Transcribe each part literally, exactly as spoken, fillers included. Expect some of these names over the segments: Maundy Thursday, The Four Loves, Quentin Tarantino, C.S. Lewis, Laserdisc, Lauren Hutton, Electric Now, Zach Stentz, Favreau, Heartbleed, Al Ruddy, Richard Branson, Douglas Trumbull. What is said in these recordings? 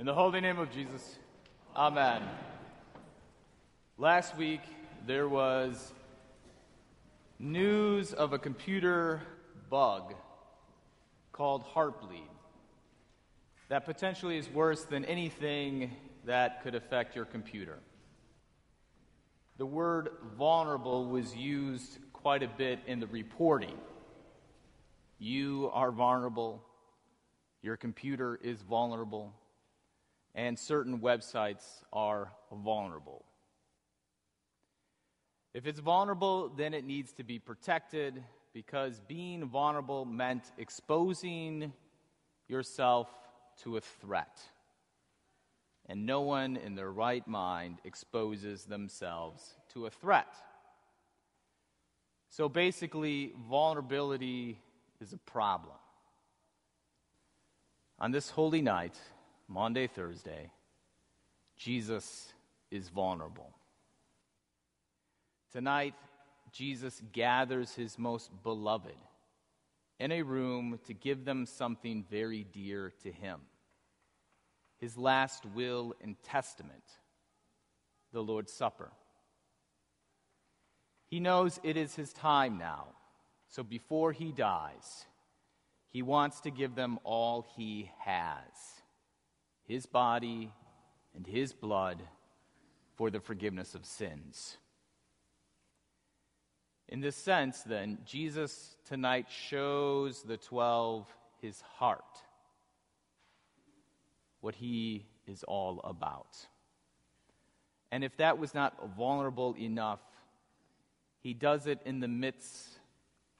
In the holy name of Jesus, amen. Last week, there was news of a computer bug called Heartbleed that potentially is worse than anything that could affect your computer. The word vulnerable was used quite a bit in the reporting. You are vulnerable, your computer is vulnerable, and certain websites are vulnerable. If it's vulnerable, then it needs to be protected, because being vulnerable meant exposing yourself to a threat. And no one in their right mind exposes themselves to a threat. So basically, vulnerability is a problem. On this holy night, Maundy Thursday, Jesus is vulnerable. Tonight, Jesus gathers his most beloved in a room to give them something very dear to him. His last will and testament, the Lord's Supper. He knows it is his time now, so before he dies, he wants to give them all he has, his body and his blood for the forgiveness of sins. In this sense, then, Jesus tonight shows the twelve his heart, what he is all about. And if that was not vulnerable enough, he does it in the midst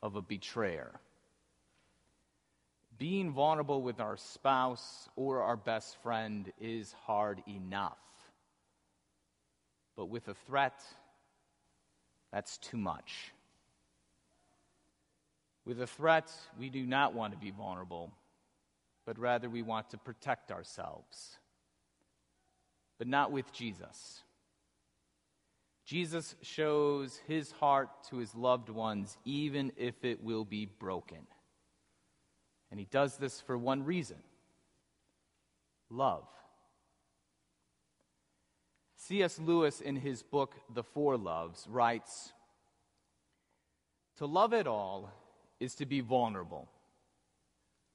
of a betrayer. Being vulnerable with our spouse or our best friend is hard enough. But with a threat, that's too much. With a threat, we do not want to be vulnerable, but rather we want to protect ourselves. But not with Jesus. Jesus shows his heart to his loved ones, even if it will be broken. And he does this for one reason: love. C S Lewis, in his book, The Four Loves, writes, "To love at all is to be vulnerable.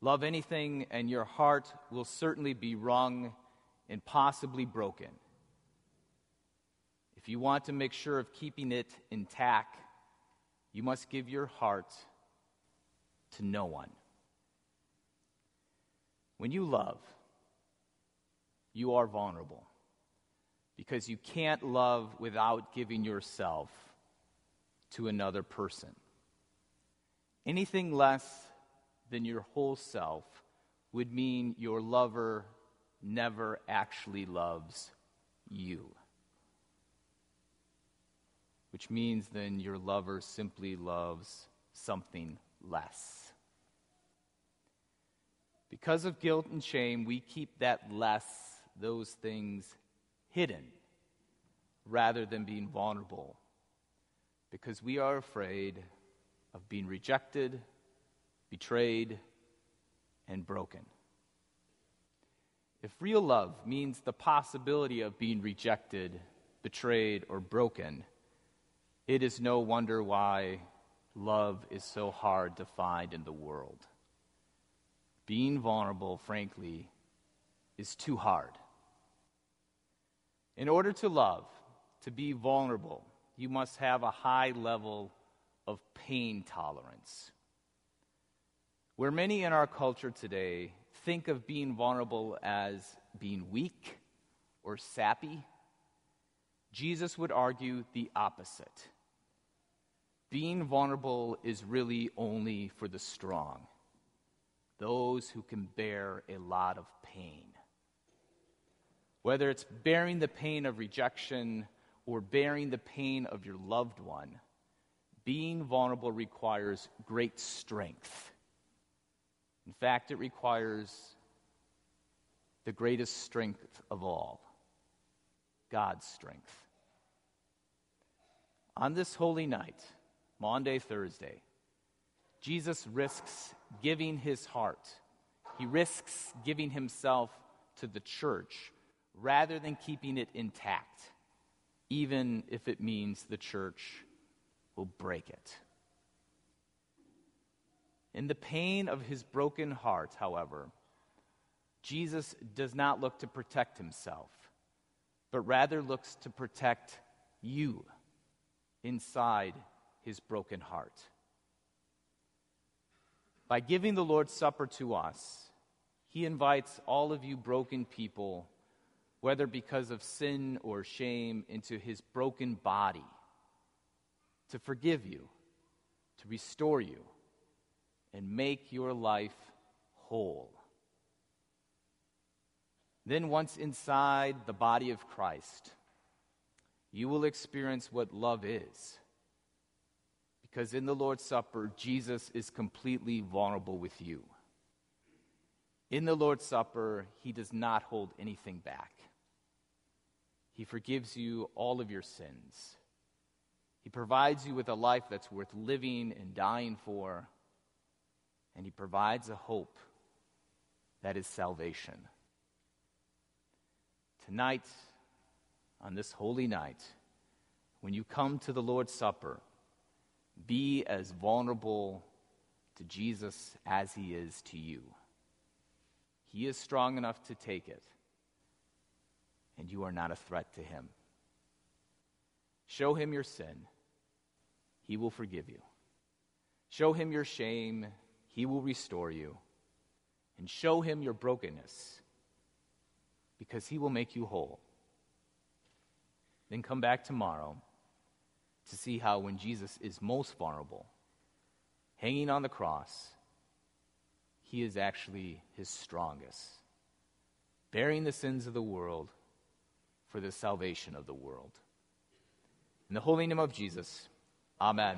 Love anything, and your heart will certainly be wrung and possibly broken. If you want to make sure of keeping it intact, you must give your heart to no one." When you love, you are vulnerable, because you can't love without giving yourself to another person. Anything less than your whole self would mean your lover never actually loves you. Which means then your lover simply loves something less. Because of guilt and shame, we keep that less, those things, hidden, rather than being vulnerable. Because we are afraid of being rejected, betrayed, and broken. If real love means the possibility of being rejected, betrayed, or broken, it is no wonder why love is so hard to find in the world. Being vulnerable, frankly, is too hard. In order to love, to be vulnerable, you must have a high level of pain tolerance. Where many in our culture today think of being vulnerable as being weak or sappy, Jesus would argue the opposite. Being vulnerable is really only for the strong, those who can bear a lot of pain. Whether it's bearing the pain of rejection or bearing the pain of your loved one, being vulnerable requires great strength. In fact, it requires the greatest strength of all, God's strength. On this holy night, Maundy Thursday, Jesus risks giving his heart. He risks giving himself to the church rather than keeping it intact, even if it means the church will break it. In the pain of his broken heart, however, Jesus does not look to protect himself, but rather looks to protect you inside his broken heart. By giving the Lord's Supper to us, he invites all of you broken people, whether because of sin or shame, into his broken body to forgive you, to restore you, and make your life whole. Then once inside the body of Christ, you will experience what love is. Because in the Lord's Supper, Jesus is completely vulnerable with you. In the Lord's Supper, he does not hold anything back. He forgives you all of your sins. He provides you with a life that's worth living and dying for. And he provides a hope that is salvation. Tonight, on this holy night, when you come to the Lord's Supper, be as vulnerable to Jesus as he is to you. He is strong enough to take it, and you are not a threat to him. Show him your sin. He will forgive you. Show him your shame. He will restore you. And show him your brokenness, because he will make you whole. Then come back tomorrow to see how, when Jesus is most vulnerable, hanging on the cross, he is actually his strongest, bearing the sins of the world for the salvation of the world. In the holy name of Jesus, amen.